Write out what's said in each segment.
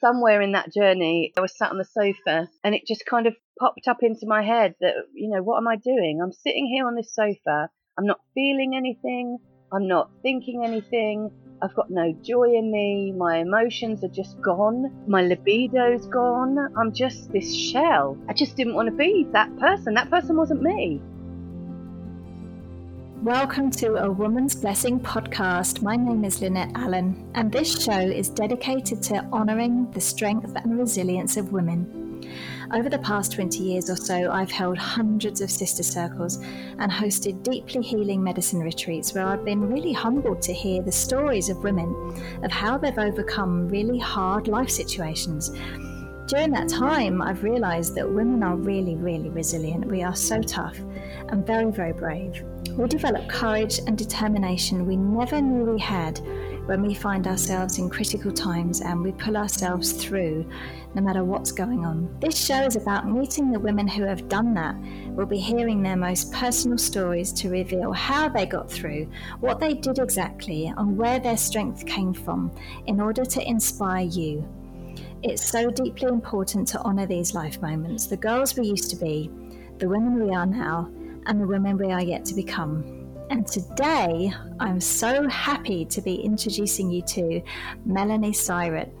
somewhere in that journey, I was sat on the sofa and it just kind of popped up into my head that, you know, what am I doing? I'm sitting here on this sofa. I'm not feeling anything. I'm not thinking anything. I've got no joy in me. My emotions are just gone. My libido's gone. I'm just this shell. I just didn't want to be that person. That person wasn't me. Welcome to A Woman's Blessing podcast. My name is Lynette Allen, and this show is dedicated to honouring the strength and resilience of women. Over the past 20 years or so, I've held hundreds of sister circles and hosted deeply healing medicine retreats where I've been really humbled to hear the stories of women, of how they've overcome really hard life situations. During that time, I've realised that women are really, really resilient. We are so tough and very, very brave. We develop courage and determination we never knew we had when we find ourselves in critical times, and we pull ourselves through no matter what's going on. This show is about meeting the women who have done that. We'll be hearing their most personal stories to reveal how they got through, what they did exactly, and where their strength came from in order to inspire you. It's so deeply important to honour these life moments, the girls we used to be, the women we are now, and the women we are yet to become. And today, I'm so happy to be introducing you to Melanie Syrett.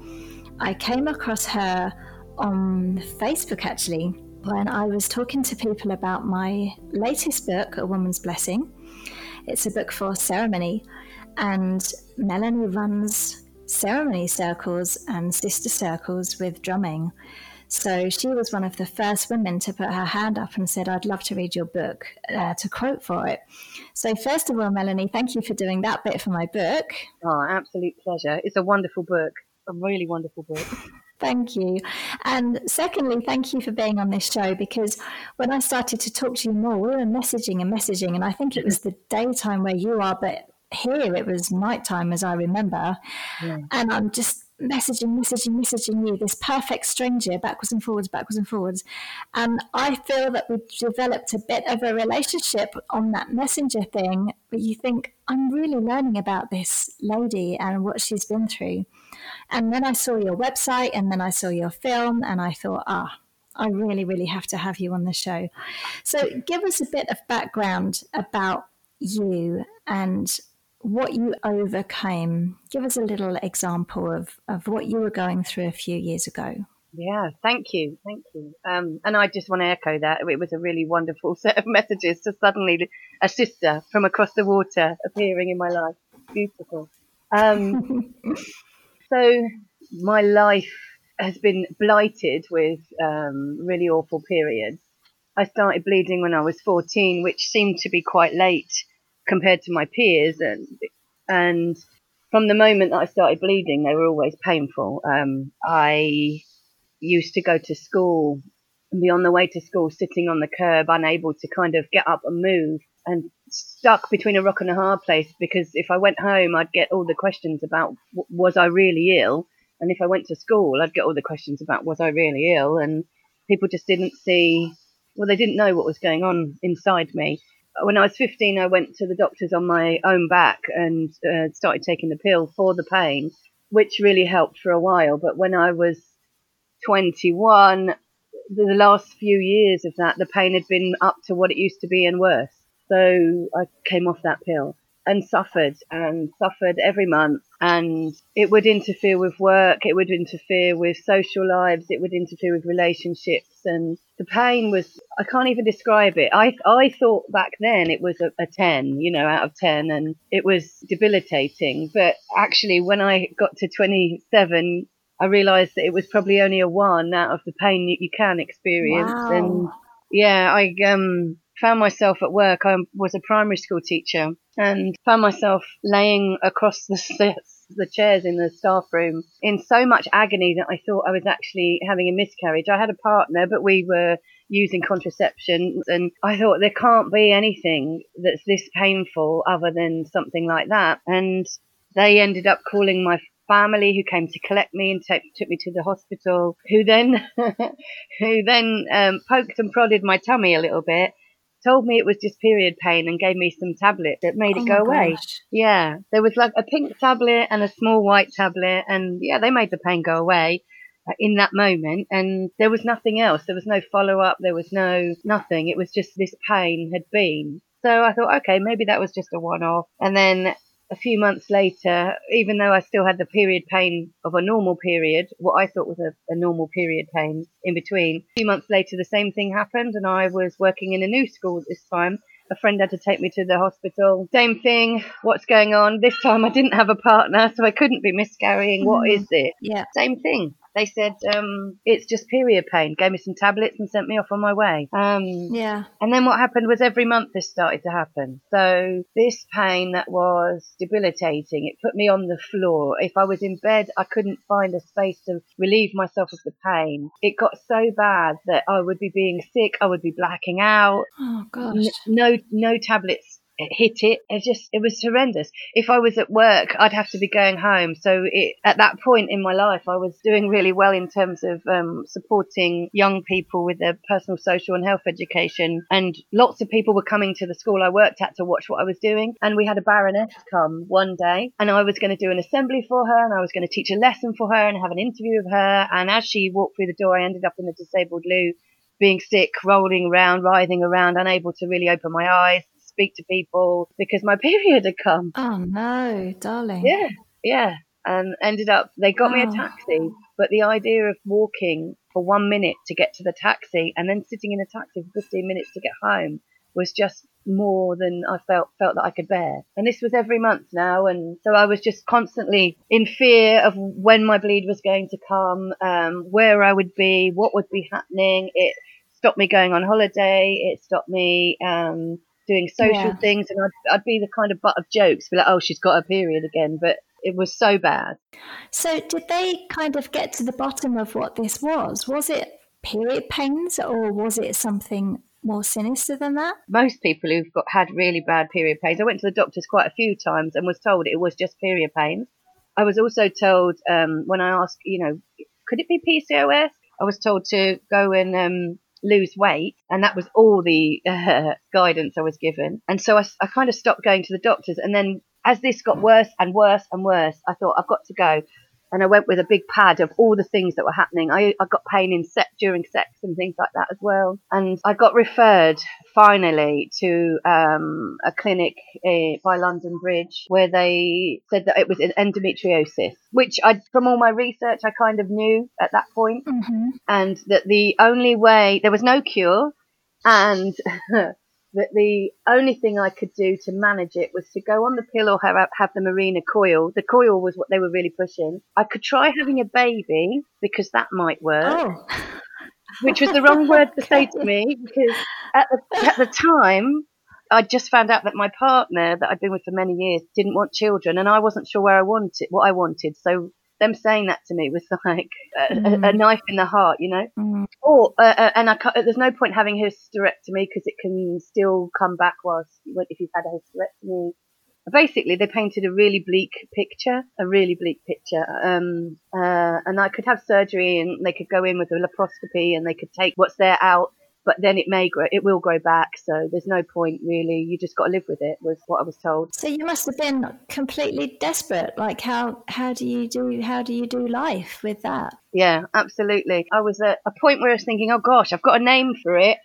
I came across her on Facebook, actually, when I was talking to people about my latest book, A Woman's Blessing. It's a book for ceremony, and Melanie runs ceremony circles and sister circles with drumming. So she was one of the first women to put her hand up and said, I'd love to read your book, to quote for it. So first of all, Melanie, thank you for doing that bit for my book. Oh, absolute pleasure. It's a wonderful book, a really wonderful book. Thank you. And secondly, thank you for being on this show, because when I started to talk to you more, we were messaging, and I think it was the daytime where you are, but here it was nighttime as I remember. Yeah. And I'm just messaging you, this perfect stranger, backwards and forwards. And I feel that we've developed a bit of a relationship on that messenger thing, but you think, I'm really learning about this lady and what she's been through. And then I saw your website, and then I saw your film, and I thought, I really, really have to have you on the show. So give us a bit of background about you and what you overcame. Give us a little example of what you were going through a few years ago. Yeah, thank you. And I just want to echo that. It was a really wonderful set of messages to suddenly a sister from across the water appearing in my life. Beautiful. So my life has been blighted with really awful periods. I started bleeding when I was 14, which seemed to be quite late compared to my peers, and from the moment that I started bleeding, they were always painful. I used to go to school and be on the way to school sitting on the curb, unable to kind of get up and move, and stuck between a rock and a hard place, because if I went home, I'd get all the questions about was I really ill, and if I went to school, I'd get all the questions about was I really ill, and people just didn't know what was going on inside me. When I was 15, I went to the doctors on my own back and started taking the pill for the pain, which really helped for a while. But when I was 21, the last few years of that, the pain had been up to what it used to be and worse. So I came off that pill and suffered every month. And it would interfere with work. It would interfere with social lives. It would interfere with relationships. And the pain was, I can't even describe it. I thought back then it was a 10, out of 10. And it was debilitating. But actually, when I got to 27, I realized that it was probably only a 1 out of the pain that you can experience. Wow. And yeah, I found myself at work. I was a primary school teacher and found myself laying across the chairs in the staff room in so much agony that I thought I was actually having a miscarriage. I had a partner, but we were using contraception, and I thought there can't be anything that's this painful other than something like that. And they ended up calling my family, who came to collect me and took me to the hospital, who then poked and prodded my tummy a little bit, told me it was just period pain, and gave me some tablets that made it go away. Yeah, there was like a pink tablet and a small white tablet, and yeah, they made the pain go away. in that moment, and there was nothing else. There was no follow-up, there was no nothing. It was just this pain had been. So I thought, okay, maybe that was just a one-off. And then a few months later, even though I still had the period pain of a normal period, what I thought was a normal period pain in between, a few months later the same thing happened, and I was working in a new school this time. A friend had to take me to the hospital. Same thing. What's going on? This time I didn't have a partner, so I couldn't be miscarrying. What is this? Yeah. Same thing. They said, it's just period pain. Gave me some tablets and sent me off on my way. Yeah. And then what happened was every month this started to happen. So this pain that was debilitating, it put me on the floor. If I was in bed, I couldn't find a space to relieve myself of the pain. It got so bad that I would be being sick. I would be blacking out. Oh, gosh. No tablets. It hit it. It was horrendous. If I was at work, I'd have to be going home. So at that point in my life, I was doing really well in terms of supporting young people with their personal, social and health education. And lots of people were coming to the school I worked at to watch what I was doing. And we had a baroness come one day, and I was going to do an assembly for her, and I was going to teach a lesson for her and have an interview with her. And as she walked through the door, I ended up in a disabled loo, being sick, rolling around, writhing around, unable to really open my eyes, speak to people, because my period had come. Oh no, darling. Yeah. And ended up, they got me a taxi, but the idea of walking for 1 minute to get to the taxi and then sitting in a taxi for 15 minutes to get home was just more than I felt that I could bear. And this was every month now, and so I was just constantly in fear of when my bleed was going to come, where I would be, what would be happening. It stopped me going on holiday. It stopped me doing social things, and I'd be the kind of butt of jokes, be like, oh, she's got her period again, but it was so bad. So did they kind of get to the bottom of what this was? Was it period pains, or was it something more sinister than that? Most people who've had really bad period pains, I went to the doctors quite a few times and was told it was just period pains. I was also told, when I asked, could it be PCOS? I was told to go and lose weight, and that was all the guidance I was given. And so I kind of stopped going to the doctors, and then as this got worse and worse and worse, I thought, I've got to go. And I went with a big pad of all the things that were happening. I got pain in during sex and things like that as well. And I got referred finally to a clinic by London Bridge, where they said that it was an endometriosis, which from all my research, I kind of knew at that point. Mm-hmm. And that the only way, there was no cure, and that the only thing I could do to manage it was to go on the pill or have the Mirena coil. The coil was what they were really pushing. I could try having a baby, because that might work, which was the wrong word to say to me, because at the time, I just found out that my partner that I'd been with for many years didn't want children, and I wasn't sure what I wanted. So them saying that to me was like a knife in the heart, Or and there's no point having hysterectomy, because it can still come back if you've had a hysterectomy. Basically, they painted a really bleak picture. And I could have surgery, and they could go in with a laparoscopy, and they could take what's there out, but then it will grow back. So there's no point really. You just got to live with it, was what I was told. So you must have been completely desperate. Like how do you do life with that? Yeah, absolutely. I was at a point where I was thinking, oh gosh, I've got a name for it.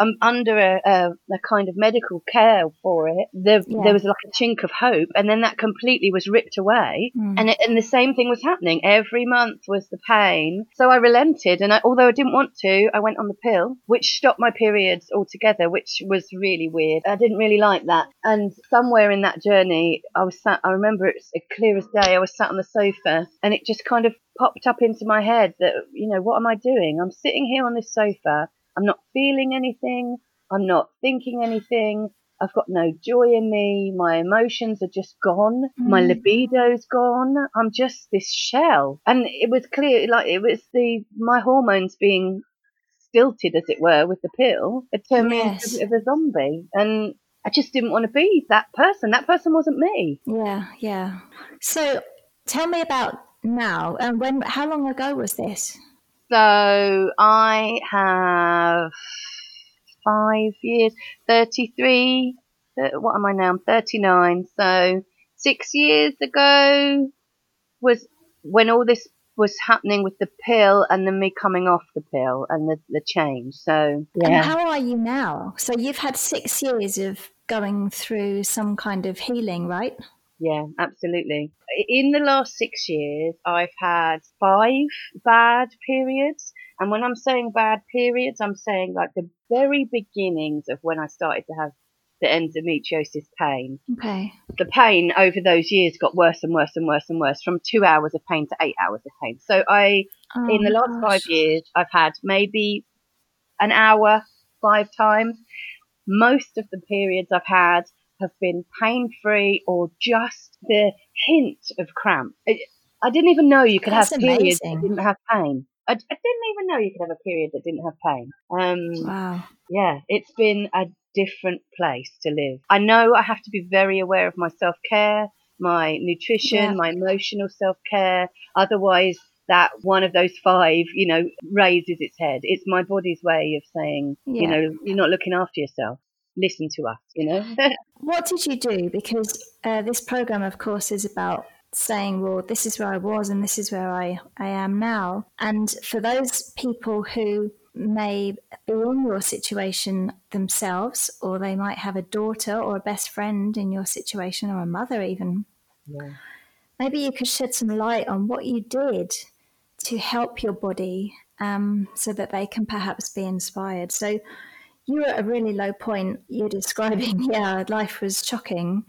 I'm under a kind of medical care for it. There was like a chink of hope, and then that completely was ripped away. And the same thing was happening. Every month was the pain. So I relented, and although I didn't want to, I went on the pill, which stopped my periods altogether, which was really weird. I didn't really like that. And somewhere in that journey, I remember it's clear as day, I was sat on the sofa, and it just kind of popped up into my head that, what am I doing? I'm sitting here on this sofa. I'm not feeling anything. I'm not thinking anything. I've got no joy in me. My emotions are just gone. My libido's gone. I'm just this shell. And it was clear, like it was my hormones being stilted, as it were, with the pill. It turned me into a bit of a zombie. And I just didn't want to be that person. That person wasn't me. Yeah. So tell me about now. And how long ago was this? So I have 5 years, 33, what am I now? I'm 39. So 6 years ago was when all this was happening with the pill and then me coming off the pill and the change. So, yeah. And how are you now? So you've had 6 years of going through some kind of healing, right? Yeah, absolutely. In the last 6 years, I've had 5 bad periods. And when I'm saying bad periods, I'm saying like the very beginnings of when I started to have the endometriosis pain. Okay. The pain over those years got worse and worse and worse and worse, from 2 hours of pain to 8 hours of pain. So in the last 5 years, I've had maybe an hour 5 times. Most of the periods I've had have been pain-free or just the hint of cramp. I didn't even know you could have periods that didn't have pain. I didn't even know you could have a period that didn't have pain. Wow. Yeah, it's been a different place to live. I know I have to be very aware of my self-care, my nutrition, my emotional self-care. Otherwise, that one of those 5, raises its head. It's my body's way of saying, you're not looking after yourself. Listen to us, What did you do? Because this program, of course, is about saying, well, this is where I was and this is where I am now. And for those people who may be in your situation themselves, or they might have a daughter or a best friend in your situation, or a mother even, maybe you could shed some light on what you did to help your body so that they can perhaps be inspired. So you were at a really low point. You're describing, life was shocking.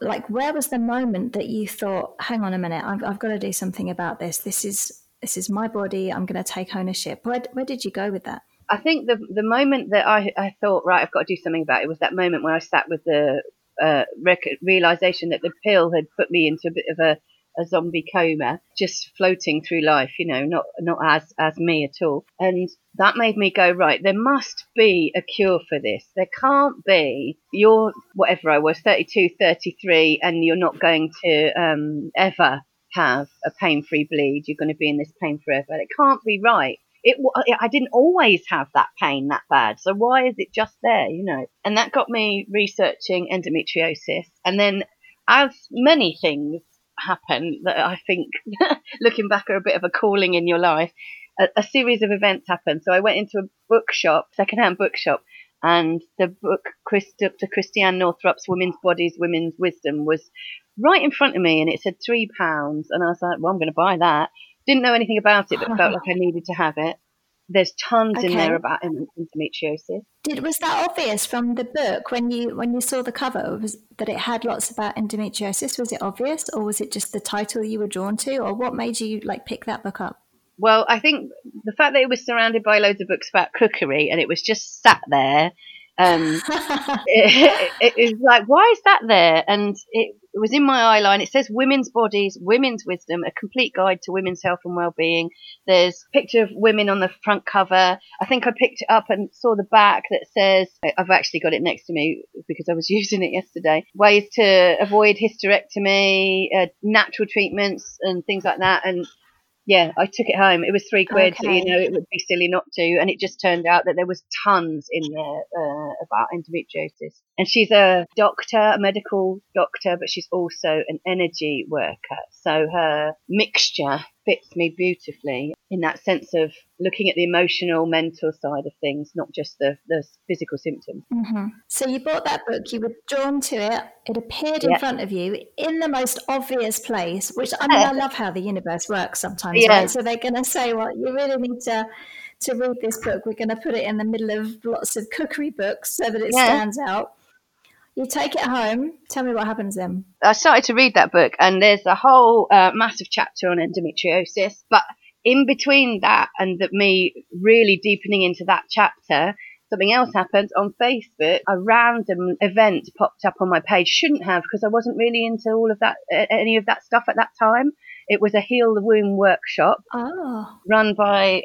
Like, where was the moment that you thought, hang on a minute, I've got to do something about this. This is my body. I'm going to take ownership. Where did you go with that? I think the moment that I thought, right, I've got to do something about it, was that moment when I sat with the realization that the pill had put me into a bit of a zombie coma, just floating through life, not as me at all. And that made me go, right, there must be a cure for this. There can't be, you're whatever I was, 32, 33, and you're not going to ever have a pain-free bleed. You're going to be in this pain forever. It can't be right. I didn't always have that pain that bad. So why is it just there, And that got me researching endometriosis. And then, as many things happen that I think looking back are a bit of a calling in your life, a series of events happened. So I went into a bookshop, secondhand bookshop, and the book Dr. Christiane Northrup's Women's Bodies Women's Wisdom was right in front of me, and it said £3, and I was like, well, I'm going to buy that. Didn't know anything about it, but felt like I needed to have it. There's tons in there about endometriosis. Was that obvious from the book when you saw the cover, was that it had lots about endometriosis? Was it obvious, or was it just the title you were drawn to, or what made you pick that book up? Well, I think the fact that it was surrounded by loads of books about cookery and it was just sat there, it was like, why is that there? And it was in my eyeline. It says Women's Bodies, Women's Wisdom, a complete guide to women's health and well-being. There's a picture of women on the front cover. I think I picked it up and saw the back that says, I've actually got it next to me because I was using it yesterday, ways to avoid hysterectomy, natural treatments and things like that. And yeah, I took it home. It was £3, so it would be silly not to. And it just turned out that there was tons in there about endometriosis. And she's a doctor, a medical doctor, but she's also an energy worker. So her mixture fits me beautifully in that sense of looking at the emotional, mental side of things, not just the physical symptoms. Mm-hmm. So you bought that book, you were drawn to it, it appeared in front of you in the most obvious place, which I love how the universe works sometimes, right? So they're going to say, well, you really need to read this book. We're going to put it in the middle of lots of cookery books so that it stands out. You take it home. Tell me what happens then. I started to read that book, and there's a whole massive chapter on endometriosis, but in between that and me really deepening into that chapter, something else happened on Facebook. A random event popped up on my page. Shouldn't have, because I wasn't really into all of that, any of that stuff at that time. It was a Heal the Womb workshop run by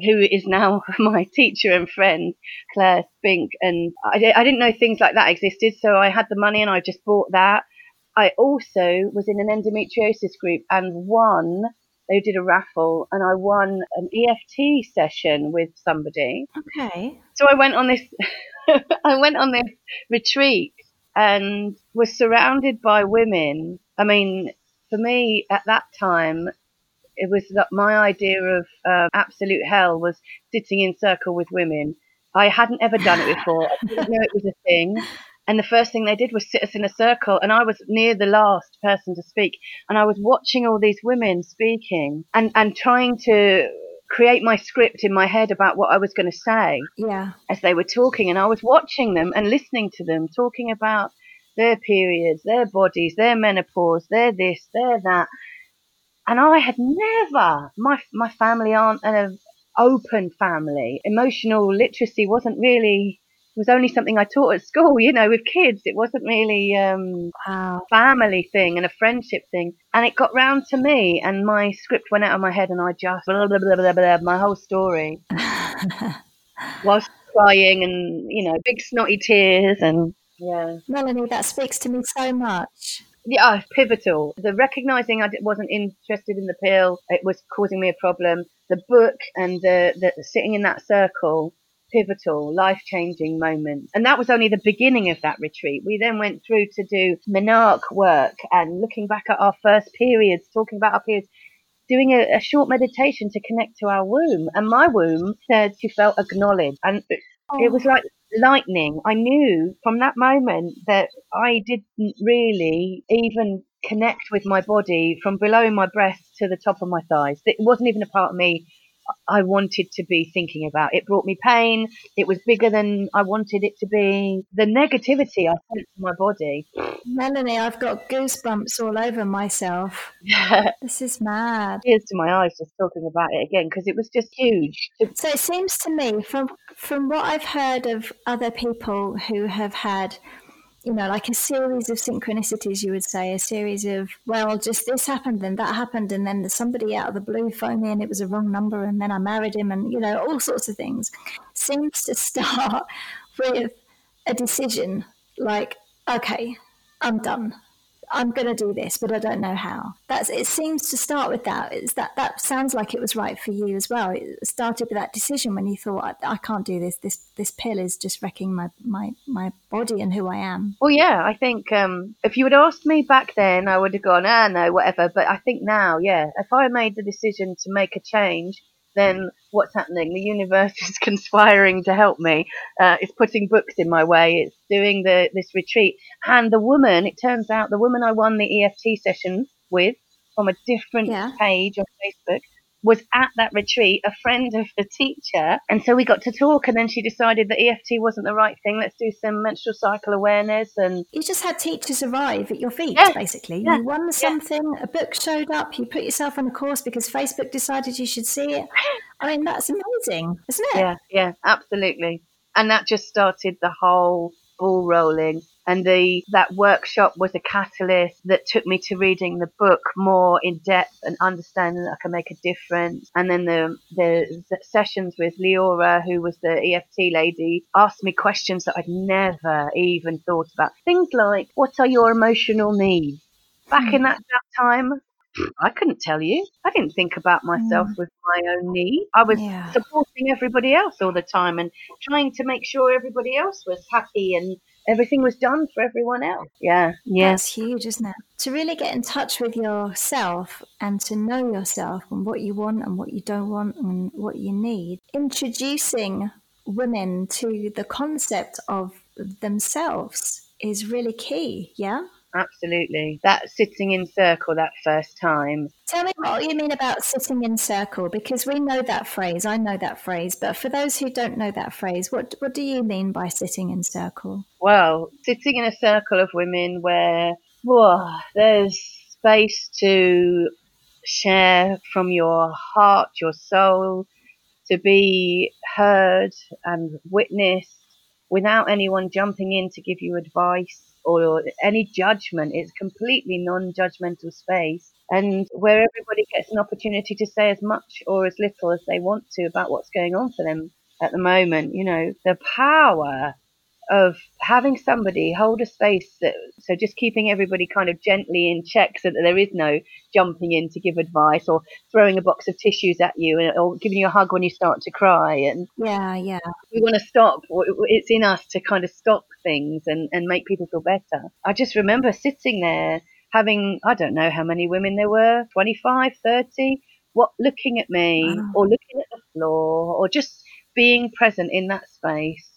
who is now my teacher and friend, Claire Spink. And I didn't know things like that existed, so I had the money and I just bought that. I also was in an endometriosis group and won. They did a raffle and I won an EFT session with somebody. Okay. So I went on this retreat and was surrounded by women. I mean, for me at that time, It was my idea of absolute hell was sitting in circle with women. I hadn't ever done it before. I didn't know it was a thing. And the first thing they did was sit us in a circle, and I was near the last person to speak. And I was watching all these women speaking and trying to create my script in my head about what I was going to say as they were talking. And I was watching them and listening to them talking about their periods, their bodies, their menopause, their this, their that. And I had never, my family aren't an open family. Emotional literacy wasn't really, it was only something I taught at school, you know, with kids. It wasn't really a family thing and a friendship thing. And it got round to me, and my script went out of my head, and I just, blah, blah, blah, blah, blah, my whole story. Whilst crying and, you know, big snotty tears and, yeah. Melanie, that speaks to me so much. Yeah, pivotal. The recognising I wasn't interested in the pill, it was causing me a problem. The book and the sitting in that circle, pivotal, life-changing moment. And that was only the beginning of that retreat. We then went through to do menarche work and looking back at our first periods, talking about our periods, doing a short meditation to connect to our womb. And my womb said she felt acknowledged. And it was like lightning. I knew from that moment that I didn't really even connect with my body from below my breast to the top of my thighs. It wasn't even a part of me I wanted to be thinking about. It brought me pain. It was bigger than I wanted it to be. The negativity I sent to my body. Melanie, I've got goosebumps all over myself. This is mad. Tears to my eyes just talking about it again, because it was just huge. So it seems to me, from what I've heard of other people who have had, you know, like a series of synchronicities, you would say, a series of, well, just this happened, then that happened, and then somebody out of the blue phoned me and it was a wrong number, and then I married him, and, you know, all sorts of things, seems to start with a decision like, okay, I'm done. I'm going to do this, but I don't know how. It seems to start with that. That sounds like it was right for you as well. It started with that decision when you thought, I can't do this. This pill is just wrecking my body and who I am. Well, yeah, I think if you had asked me back then, I would have gone, no, whatever. But I think now, yeah, if I made the decision to make a change, then what's happening? The universe is conspiring to help me. It's putting books in my way. It's doing this retreat. And it turns out the woman I won the EFT session with from a different page on Facebook was at that retreat, a friend of the teacher. And so we got to talk, and then she decided that EFT wasn't the right thing. Let's do some menstrual cycle awareness. And you just had teachers arrive at your feet, basically. Yeah. You won something, a book showed up, you put yourself on a course because Facebook decided you should see it. I mean, that's amazing, isn't it? Yeah, absolutely. And that just started the whole ball rolling. And that workshop was a catalyst that took me to reading the book more in depth and understanding that I can make a difference. And then the sessions with Leora, who was the EFT lady, asked me questions that I'd never even thought about. Things like, what are your emotional needs? Back in that time, I couldn't tell you. I didn't think about myself with my own needs. I was supporting everybody else all the time and trying to make sure everybody else was happy and everything was done for everyone else. Yeah. That's huge, isn't it? To really get in touch with yourself and to know yourself and what you want and what you don't want and what you need. Introducing women to the concept of themselves is really key, yeah? Absolutely. That sitting in circle that first time. Tell me what you mean about sitting in circle, because we know that phrase. I know that phrase. But for those who don't know that phrase, what do you mean by sitting in circle? Well, sitting in a circle of women where there's space to share from your heart, your soul, to be heard and witnessed without anyone jumping in to give you advice or any judgment. It's completely non-judgmental space, and where everybody gets an opportunity to say as much or as little as they want to about what's going on for them at the moment. You know, the power of having somebody hold a space, so just keeping everybody kind of gently in check so that there is no jumping in to give advice or throwing a box of tissues at you or giving you a hug when you start to cry. And we want to stop. It's in us to kind of stop things and make people feel better. I just remember sitting there having, I don't know how many women there were, 25, 30, looking at me or looking at the floor or just being present in that space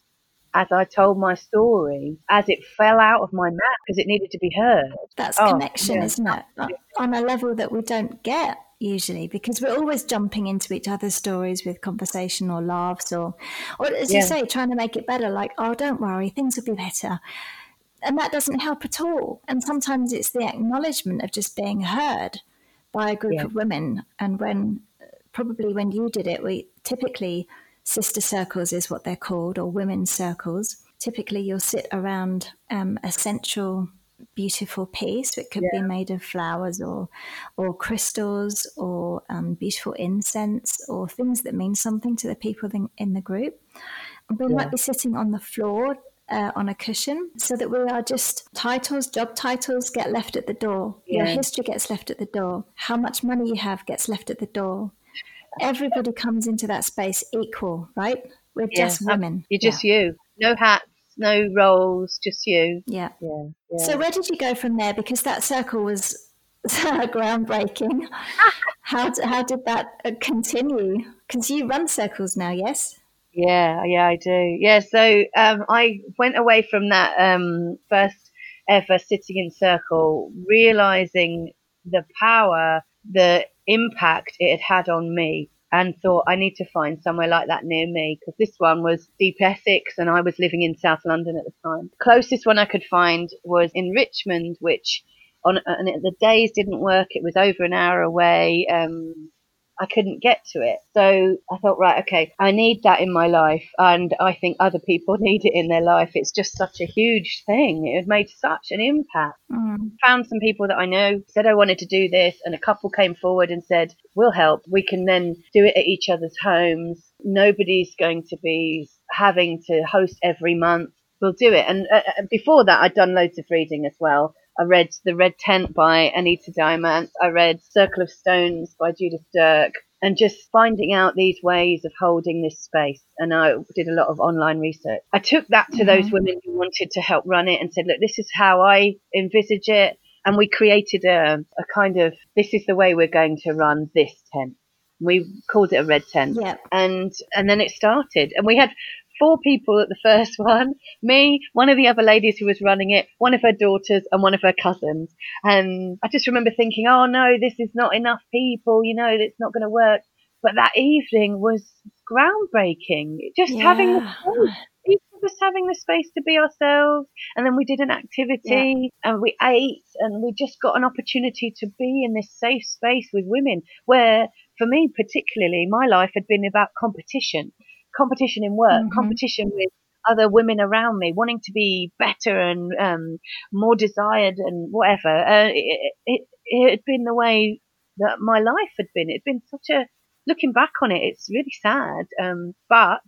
as I told my story, as it fell out of my mouth because it needed to be heard. That's connection, isn't it? On a level that we don't get usually, because we're always jumping into each other's stories with conversation or laughs or as you say, trying to make it better, like, oh, don't worry, things will be better. And that doesn't help at all. And sometimes it's the acknowledgement of just being heard by a group of women. And when you did it, we typically sister circles is what they're called, or women's circles. Typically you'll sit around a central beautiful piece. It could be made of flowers or crystals or beautiful incense or things that mean something to the people in the group. We might be sitting on the floor on a cushion, so that we are just job titles get left at the door. Your history gets left at the door. How much money you have gets left at the door. Everybody comes into that space equal, right? We're just women. You're just you. No hats, no roles, just you. Yeah. So where did you go from there? Because that circle was groundbreaking. How did that continue? Because you run circles now, yes? Yeah, I do. Yeah, so I went away from that first ever sitting in circle, realising the power, the impact it had on me, and thought I need to find somewhere like that near me, because this one was deep Essex and I was living in South London at the time. The closest one I could find was in Richmond, which and the days didn't work. It was over an hour away. I couldn't get to it. So I thought, right, okay, I need that in my life, and I think other people need it in their life. It's just such a huge thing. It had made such an impact. Found some people that I know, said I wanted to do this, and a couple came forward and said, we'll help. We can then do it at each other's homes. Nobody's going to be having to host every month. We'll do it. And before that, I'd done loads of reading as well. I read The Red Tent by Anita Diamant. I read Circle of Stones by Judith Dirk, and just finding out these ways of holding this space. And I did a lot of online research. I took that to those women who wanted to help run it and said, look, this is how I envisage it. And we created a kind of, this is the way we're going to run this tent. We called it a red tent. Yeah. And then it started. And we had 4 people at the first one, me, one of the other ladies who was running it, one of her daughters and one of her cousins. And I just remember thinking, oh no, this is not enough people, you know, it's not going to work. But that evening was groundbreaking. Just having the space, each of us having the space to be ourselves. And then we did an activity and we ate, and we just got an opportunity to be in this safe space with women where, for me particularly, my life had been about competition in work, competition with other women around me, wanting to be better and more desired and whatever. It had been the way that my life had been. It had been such a, looking back on it, it's really sad, but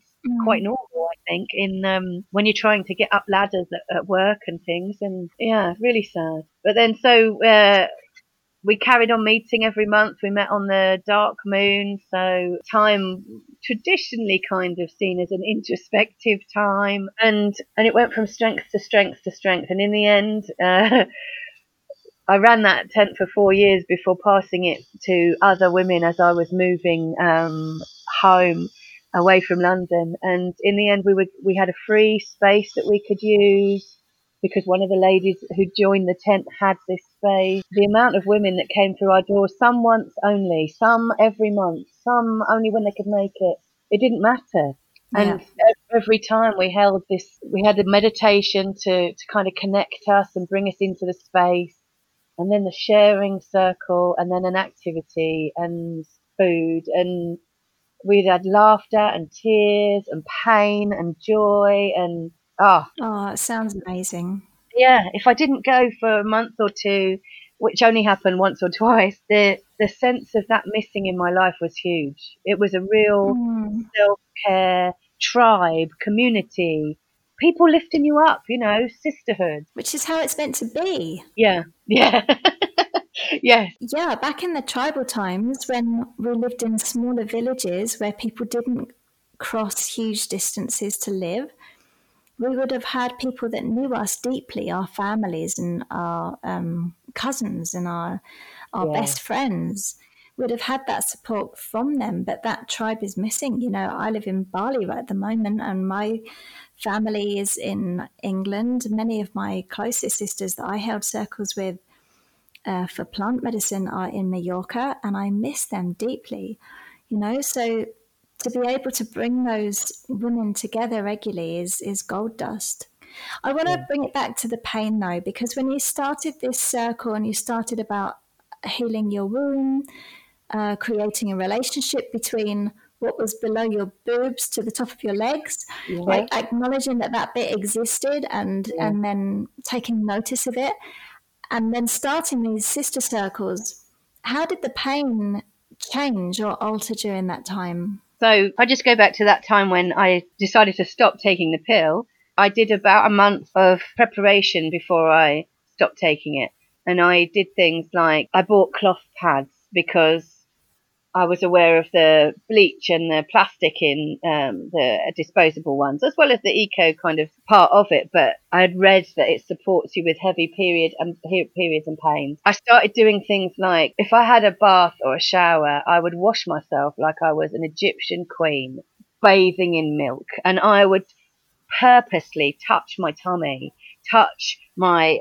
quite normal, I think, in when you're trying to get up ladders at work and things. And yeah, really sad. But then we carried on meeting every month. We met on the dark moon, so time traditionally kind of seen as an introspective time, and it went from strength to strength to strength. And in the end, I ran that tent for 4 years before passing it to other women as I was moving home away from London. And in the end, we had a free space that we could use, because one of the ladies who joined the tent had this space. The amount of women that came through our door, some once only, some every month, some only when they could make it. It didn't matter. And every time we held this, we had a meditation to kind of connect us and bring us into the space, and then the sharing circle, and then an activity and food. And we'd had laughter and tears and pain and joy and Oh, it sounds amazing. Yeah, if I didn't go for a month or two, which only happened once or twice, the sense of that missing in my life was huge. It was a real self-care tribe, community, people lifting you up, you know, sisterhood. Which is how it's meant to be. Yeah. Yes. Yeah, back in the tribal times when we lived in smaller villages where people didn't cross huge distances to live, we would have had people that knew us deeply, our families and our cousins and our best friends. would have had that support from them, but that tribe is missing. You know, I live in Bali right at the moment, and my family is in England. Many of my closest sisters that I held circles with for plant medicine are in Mallorca, and I miss them deeply, you know. So to be able to bring those women together regularly is gold dust. I want to bring it back to the pain, though, because when you started this circle and you started about healing your womb, creating a relationship between what was below your boobs to the top of your legs, like acknowledging that bit existed and then taking notice of it, and then starting these sister circles, how did the pain change or alter during that time? So I just go back to that time when I decided to stop taking the pill. I did about a month of preparation before I stopped taking it. And I did things like I bought cloth pads because I was aware of the bleach and the plastic in the disposable ones, as well as the eco kind of part of it. But I had read that it supports you with heavy periods and pains. I started doing things like if I had a bath or a shower, I would wash myself like I was an Egyptian queen bathing in milk. And I would purposely touch my tummy, touch my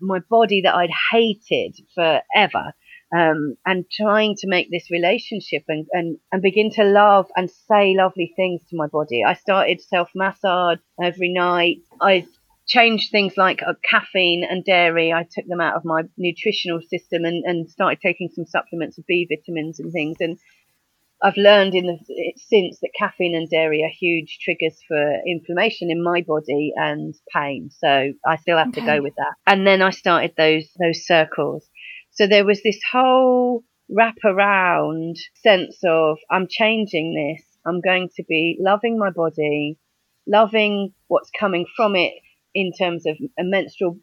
my body that I'd hated forever, and trying to make this relationship and begin to love and say lovely things to my body. I started self-massage every night. I changed things like caffeine and dairy. I took them out of my nutritional system and started taking some supplements of B vitamins and things. And I've learned since that caffeine and dairy are huge triggers for inflammation in my body and pain. So I still have to go with that. And then I started those circles. So there was this whole wraparound sense of I'm changing this. I'm going to be loving my body, loving what's coming from it in terms of a menstrual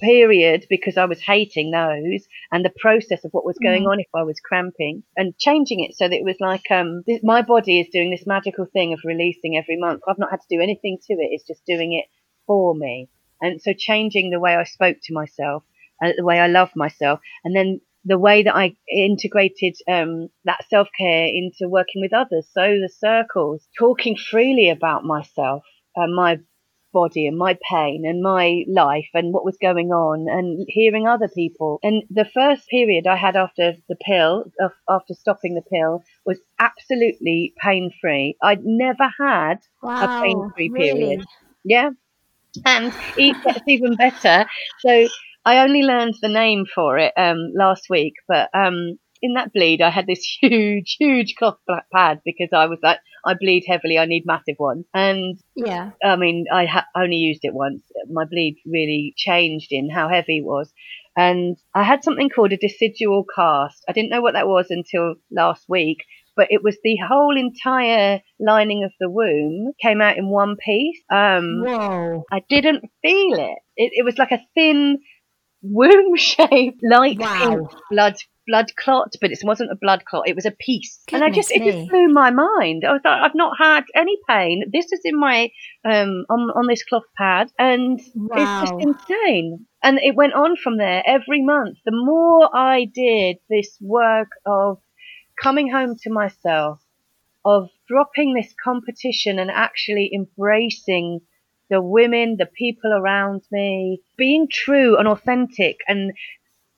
period, because I was hating those and the process of what was going on if I was cramping, and changing it so that it was like my body is doing this magical thing of releasing every month. I've not had to do anything to it. It's just doing it for me. And so changing the way I spoke to myself, the way I love myself, and then the way that I integrated that self-care into working with others. So the circles, talking freely about myself and my body and my pain and my life and what was going on, and hearing other people. And the first period I had after stopping the pill was absolutely pain-free. I'd never had a pain-free period. Yeah. And that's even better. So I only learned the name for it last week, but in that bleed I had this huge cloth black pad, because I was like, I bleed heavily, I need massive ones. And I mean, I only used it once. My bleed really changed in how heavy it was. And I had something called a decidual cast. I didn't know what that was until last week, but it was the whole entire lining of the womb came out in one piece. Wow. I didn't feel it. It was like a thin womb-shaped light pink blood clot, but it wasn't a blood clot, it was a piece. Goodness, and it just blew my mind. I was like, I've not had any pain. This is in my on this cloth pad, and it's just insane. And it went on from there every month. The more I did this work of coming home to myself, of dropping this competition and actually embracing the women, the people around me, being true and authentic and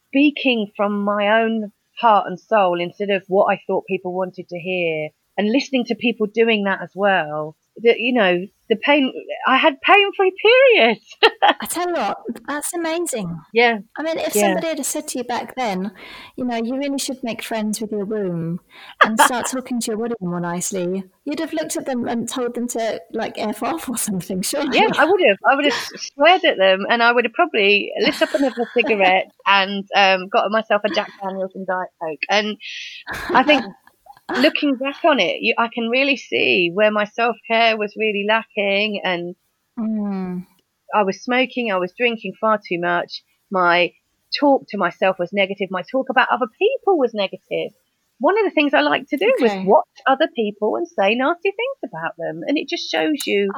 speaking from my own heart and soul instead of what I thought people wanted to hear, and listening to people doing that as well. You know, the pain, I had pain-free periods. I tell you what, that's amazing. Yeah. I mean, if somebody had said to you back then, you know, you really should make friends with your womb and start talking to your womb more nicely, you'd have looked at them and told them to, like, F off or something, surely. Yeah, I would have sweared at them, and I would have probably lit up another cigarette and got myself a Jack Daniels and Diet Coke. And I think... looking back on it, I can really see where my self-care was really lacking, and I was smoking, I was drinking far too much, my talk to myself was negative, my talk about other people was negative. One of the things I liked to do was watch other people and say nasty things about them, and it just shows you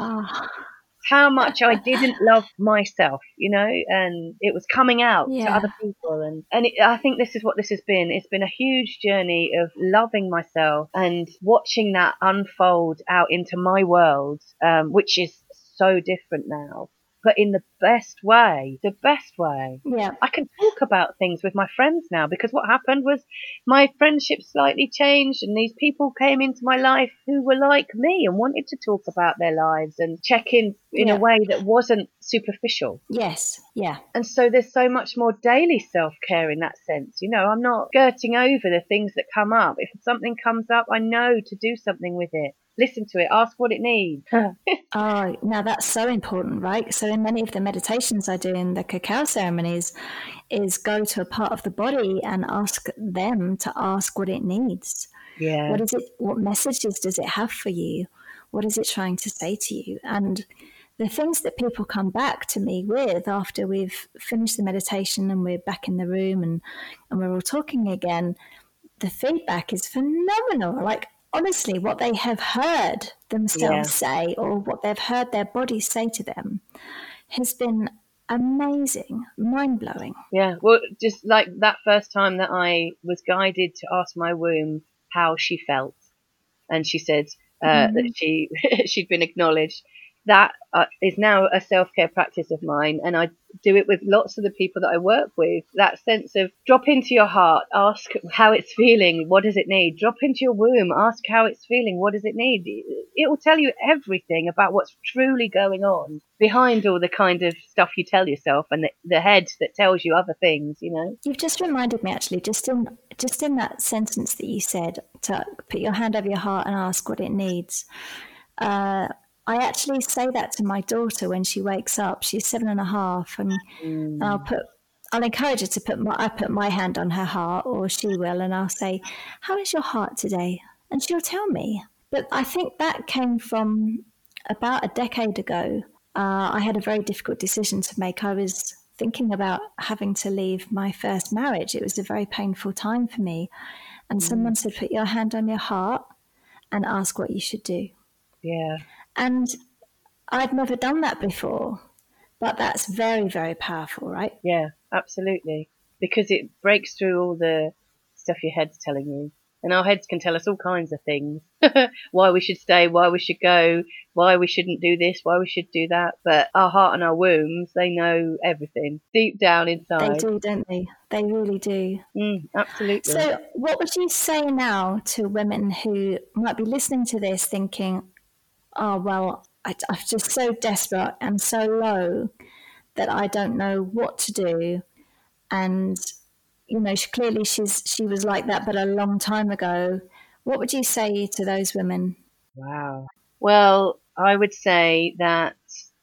how much I didn't love myself, you know, and it was coming out to other people. And I think this is what this has been. It's been a huge journey of loving myself and watching that unfold out into my world, which is so different now, but in the best way, Yeah. I can talk about things with my friends now, because what happened was my friendship slightly changed and these people came into my life who were like me and wanted to talk about their lives and check in a way that wasn't superficial. Yes, yeah. And so there's so much more daily self-care in that sense. You know, I'm not skirting over the things that come up. If something comes up, I know to do something with it. Listen to it, ask what it needs. Oh, now that's so important, right? So in many of the meditations I do in the cacao ceremonies is go to a part of the body and ask them to ask what it needs. Yeah. What is it? What messages does it have for you? What is it trying to say to you? And the things that people come back to me with after we've finished the meditation and we're back in the room and we're all talking again, the feedback is phenomenal. Like, honestly, what they have heard themselves say or what they've heard their body say to them has been amazing, mind-blowing. Yeah, well, just like that first time that I was guided to ask my womb how she felt, and she said that she'd been acknowledged. That is now a self-care practice of mine, and I do it with lots of the people that I work with. That sense of drop into your heart, ask how it's feeling, what does it need? Drop into your womb, ask how it's feeling, what does it need? It will tell you everything about what's truly going on behind all the kind of stuff you tell yourself and the head that tells you other things, you know. You've just reminded me, actually, just in that sentence that you said, to put your hand over your heart and ask what it needs. I actually say that to my daughter when she wakes up. She's 7.5, and I'll encourage her to put my hand on her heart, or she will, and I'll say, "How is your heart today?" And she'll tell me. But I think that came from about a decade ago. I had a very difficult decision to make. I was thinking about having to leave my first marriage. It was a very painful time for me, and someone said, "Put your hand on your heart and ask what you should do." Yeah. And I'd never done that before, but that's very, very powerful, right? Yeah, absolutely. Because it breaks through all the stuff your head's telling you. And our heads can tell us all kinds of things, why we should stay, why we should go, why we shouldn't do this, why we should do that. But our heart and our wombs, they know everything deep down inside. They do, don't they? They really do. Absolutely. So what would you say now to women who might be listening to this thinking, oh, well, I'm just so desperate and so low that I don't know what to do. And, you know, clearly she was like that, but a long time ago. What would you say to those women? Wow. Well, I would say that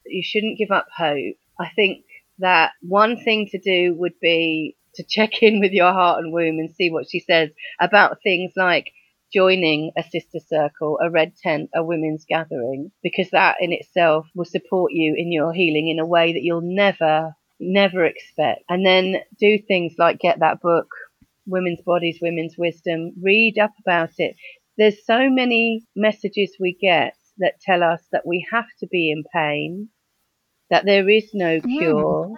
you shouldn't give up hope. I think that one thing to do would be to check in with your heart and womb and see what she says about things like joining a sister circle, a red tent, a women's gathering, because that in itself will support you in your healing in a way that you'll never expect. And then do things like get that book, Women's Bodies, Women's Wisdom, read up about it. There's so many messages we get that tell us that we have to be in pain, that there is no cure,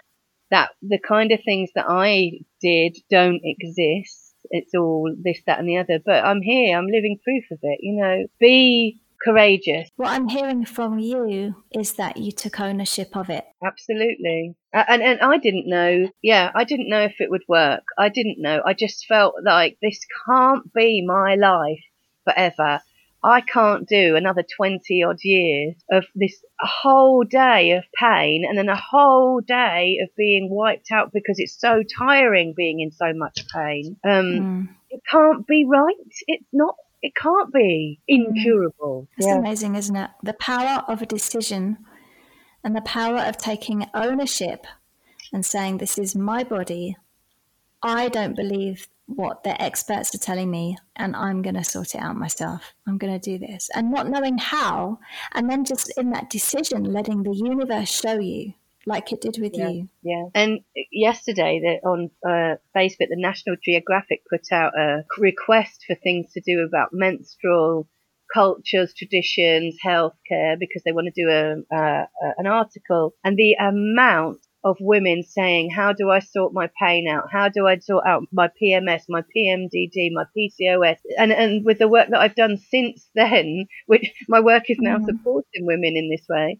that the kind of things that I did don't exist. It's all this, that and the other, but I'm here, I'm living proof of it, you know. Be courageous. What I'm hearing from you is that you took ownership of it. Absolutely. And I didn't know. Yeah, I didn't know if it would work. I didn't know. I just felt like this can't be my life forever. I can't do another 20 odd years of this, a whole day of pain and then a whole day of being wiped out, because it's so tiring being in so much pain. It can't be right. It's not. It can't be incurable. It's amazing, isn't it? The power of a decision and the power of taking ownership and saying, this is my body. I don't believe what the experts are telling me, and I'm going to sort it out myself. I'm going to do this, and not knowing how, and then just in that decision letting the universe show you, like it did with you. Yeah. And yesterday on Facebook, the National Geographic put out a request for things to do about menstrual cultures, traditions, healthcare, because they want to do an article. And the amount of women saying, how do I sort my pain out? How do I sort out my PMS, my PMDD, my PCOS? And with the work that I've done since then, which my work is now supporting women in this way,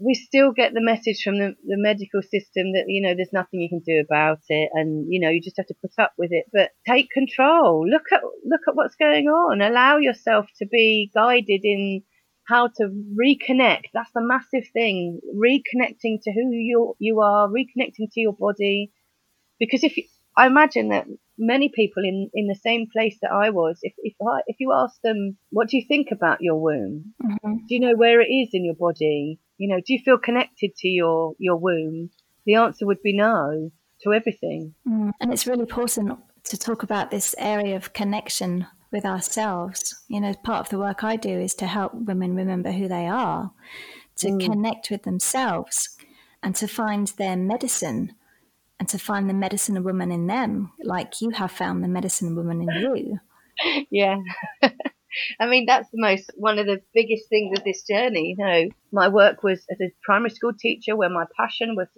we still get the message from the medical system that, you know, there's nothing you can do about it, and, you know, you just have to put up with it. But take control. Look at what's going on. Allow yourself to be guided in how to reconnect. That's the massive thing. Reconnecting to who you are, reconnecting to your body. Because I imagine that many people in the same place that I was, if you ask them, what do you think about your womb? Mm-hmm. Do you know where it is in your body? You know, do you feel connected to your womb? The answer would be no to everything. And it's really important to talk about this area of connection with ourselves. You know, part of the work I do is to help women remember who they are, to connect with themselves and to find their medicine and to find the medicine woman in them, like you have found the medicine woman in you. Yeah. I mean, that's one of the biggest things of this journey. You know, my work was as a primary school teacher, where my passion was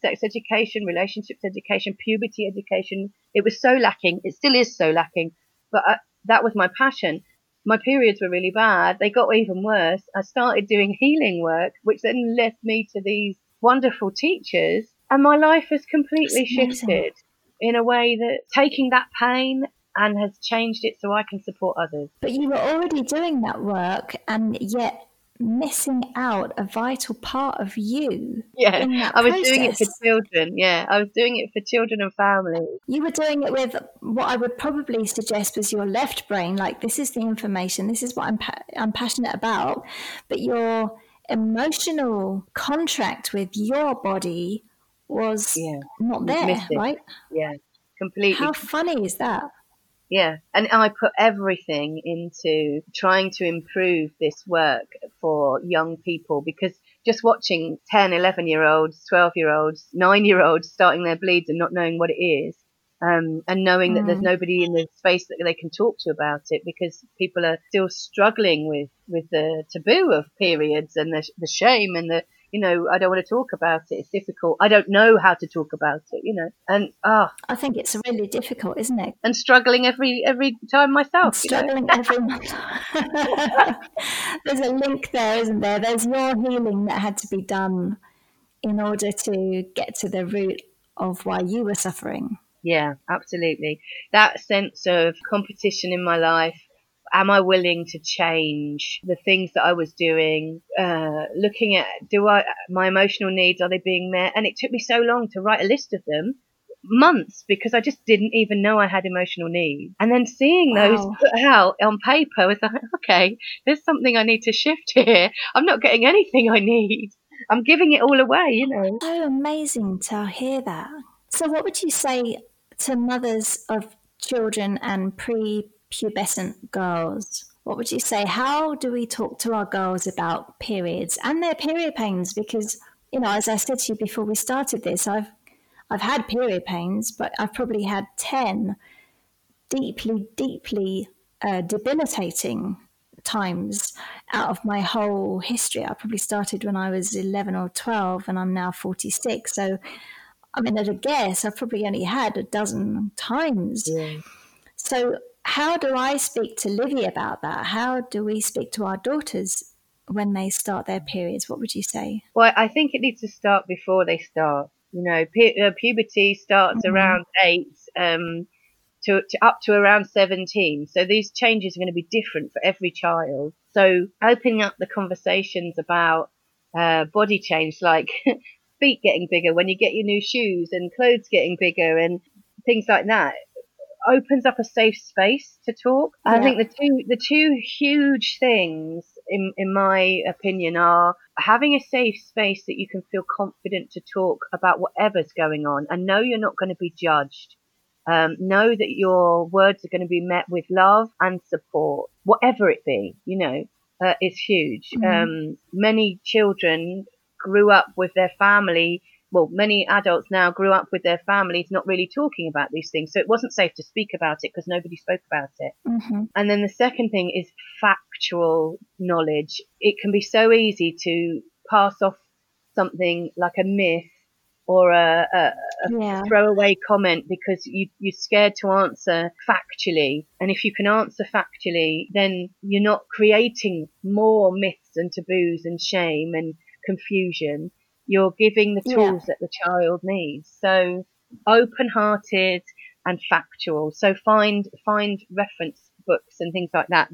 sex education, relationships education, puberty education. It was so lacking. It still is so lacking. But that was my passion. My periods were really bad. They got even worse. I started doing healing work, which then led me to these wonderful teachers. And my life has completely shifted in a way that taking that pain and has changed it so I can support others. But you were already doing that work and yet missing out a vital part of you. Yeah, in that process. Doing it for children. Yeah, I was doing it for children and family. You were doing it with what I would probably suggest was your left brain, like this is the information, this is what I'm passionate about. But your emotional contract with your body was not there, right? Yeah, completely. How funny is that? Yeah, and I put everything into trying to improve this work for young people, because just watching 10, 11-year-olds, 12-year-olds, 9-year-olds starting their bleeds and not knowing what it is, and knowing that there's nobody in the space that they can talk to about it, because people are still struggling with the taboo of periods and the shame and the, you know, I don't want to talk about it. It's difficult. I don't know how to talk about it, you know. And I think it's really difficult, isn't it? And struggling every time myself. And struggling, you know? There's a link there, isn't there? There's more healing that had to be done in order to get to the root of why you were suffering. Yeah, absolutely. That sense of competition in my life. Am I willing to change the things that I was doing? Looking at, my emotional needs, are they being met? And it took me so long to write a list of them, months, because I just didn't even know I had emotional needs. And then seeing those put out on paper, I was like, okay, there's something I need to shift here. I'm not getting anything I need. I'm giving it all away, you know. So amazing to hear that. So what would you say to mothers of children and pubescent girls? What would you say? How do we talk to our girls about periods and their period pains? Because, you know, as I said to you before we started this, I've had period pains, but I've probably had 10 deeply debilitating times out of my whole history. I probably started when I was 11 or 12, and I'm now 46. So, I mean, at a guess, I've probably only had a dozen times. Yeah. So how do I speak to Livy about that? How do we speak to our daughters when they start their periods? What would you say? Well, I think it needs to start before they start. You know, puberty starts around 8 to up to around 17. So these changes are going to be different for every child. So opening up the conversations about body change, like feet getting bigger when you get your new shoes and clothes getting bigger and things like that, opens up a safe space to talk. Yeah. I think the two huge things, in my opinion, are having a safe space that you can feel confident to talk about whatever's going on, and know you're not going to be judged. Know that your words are going to be met with love and support, whatever it be. You know, it's huge. Many children grew up with their family well, many adults now grew up with their families not really talking about these things. So it wasn't safe to speak about it because nobody spoke about it. Mm-hmm. And then the second thing is factual knowledge. It can be so easy to pass off something like a myth or a throwaway comment because you're scared to answer factually. And if you can answer factually, then you're not creating more myths and taboos and shame and confusion. You're giving the tools that the child needs. So open-hearted and factual. So find reference books and things like that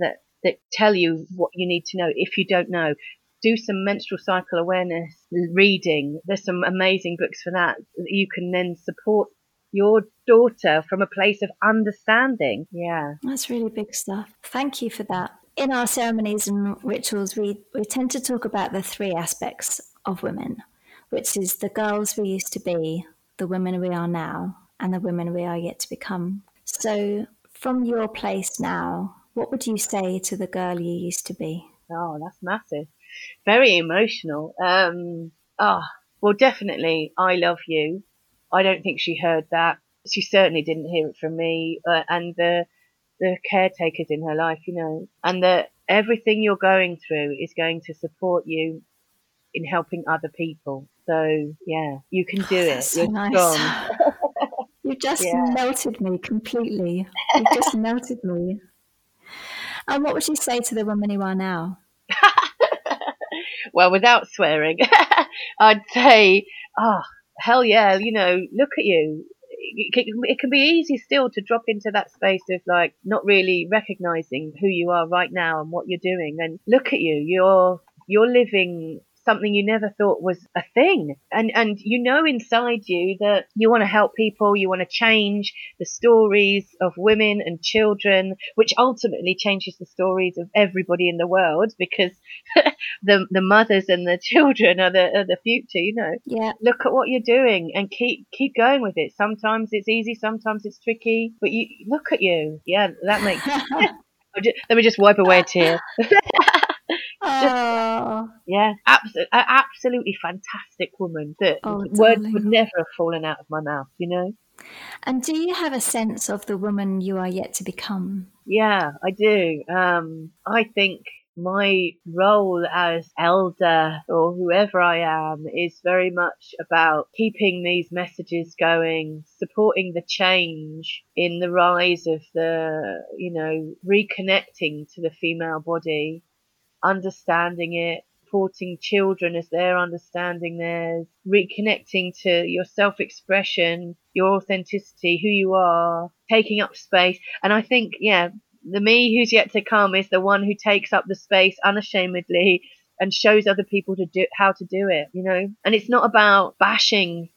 tell you what you need to know if you don't know. Do some menstrual cycle awareness reading. There's some amazing books for that. You can then support your daughter from a place of understanding. Yeah. That's really big stuff. Thank you for that. In our ceremonies and rituals, we tend to talk about the three aspects of women, which is the girls we used to be, the women we are now, and the women we are yet to become. So from your place now, what would you say to the girl you used to be? Oh, that's massive. Very emotional. Well, definitely, I love you. I don't think she heard that. She certainly didn't hear it from me and the caretakers in her life, you know, and that everything you're going through is going to support you in helping other people. So, yeah, you can do it. So you're nice. Strong. You've just melted me completely. You've just melted me. And what would you say to the woman you are now? Well, without swearing, I'd say, hell yeah, you know, look at you. It can be easy still to drop into that space of like not really recognizing who you are right now and what you're doing. And look at you, you're living something you never thought was a thing. And you know inside you that you want to help people, you want to change the stories of women and children, which ultimately changes the stories of everybody in the world, because the mothers and the children are the future, you know. Yeah. Look at what you're doing and keep going with it. Sometimes it's easy, sometimes it's tricky, but you look at you. Yeah, that makes let me just wipe away a tear. Absolutely fantastic woman that words would never have fallen out of my mouth, you know. And do you have a sense of the woman you are yet to become? Yeah, I do. I think my role as elder or whoever I am is very much about keeping these messages going, supporting the change in the rise of the, you know, reconnecting to the female body, understanding it, supporting children as they're understanding theirs, reconnecting to your self-expression, your authenticity, who you are, taking up space. And I think, the me who's yet to come is the one who takes up the space unashamedly and shows other people how to do it, you know. And it's not about bashing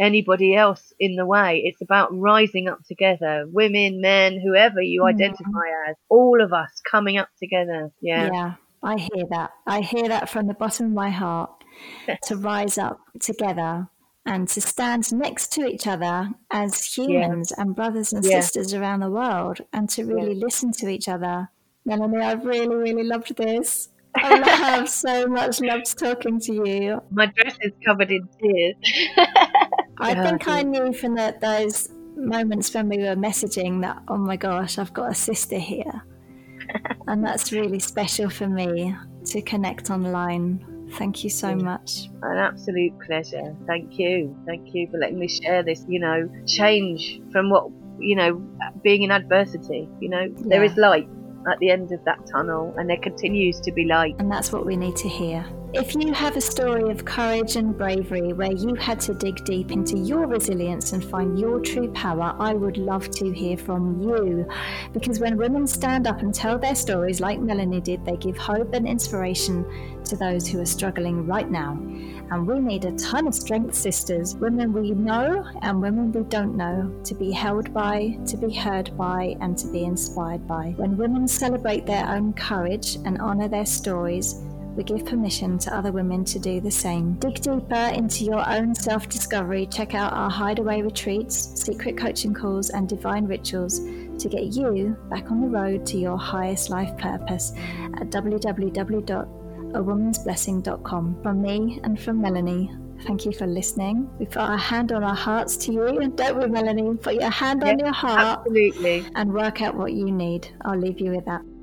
anybody else in the way. It's about rising up together, women, men, whoever you identify as, all of us coming up together. I hear that. I hear that from the bottom of my heart, to rise up together and to stand next to each other as humans and brothers and sisters around the world, and to really listen to each other. Melanie, I've really, really loved this. I have so much loved talking to you. My dress is covered in tears. I think I knew from those moments when we were messaging that, oh my gosh, I've got a sister here. And that's really special for me to connect online. Thank you so much. An absolute pleasure. Thank you. Thank you for letting me share this, you know, change from what, you know, being in adversity, you know. Yeah. There is light at the end of that tunnel, and there continues to be light. And that's what we need to hear. If you have a story of courage and bravery where you had to dig deep into your resilience and find your true power, I would love to hear from you. Because when women stand up and tell their stories like Melanie did, they give hope and inspiration to those who are struggling right now. And we need a ton of strength sisters, women we know and women we don't know, to be held by, to be heard by, and to be inspired by. When women celebrate their own courage and honour their stories, we give permission to other women to do the same. Dig deeper into your own self-discovery. Check out our hideaway retreats, secret coaching calls, and divine rituals to get you back on the road to your highest life purpose at www.awomansblessing.com. From me and from Melanie, Thank you for listening. We put our hand on our hearts to you. Don't we, Melanie? Put your hand on your heart. Absolutely. And work out what you need. I'll leave you with that.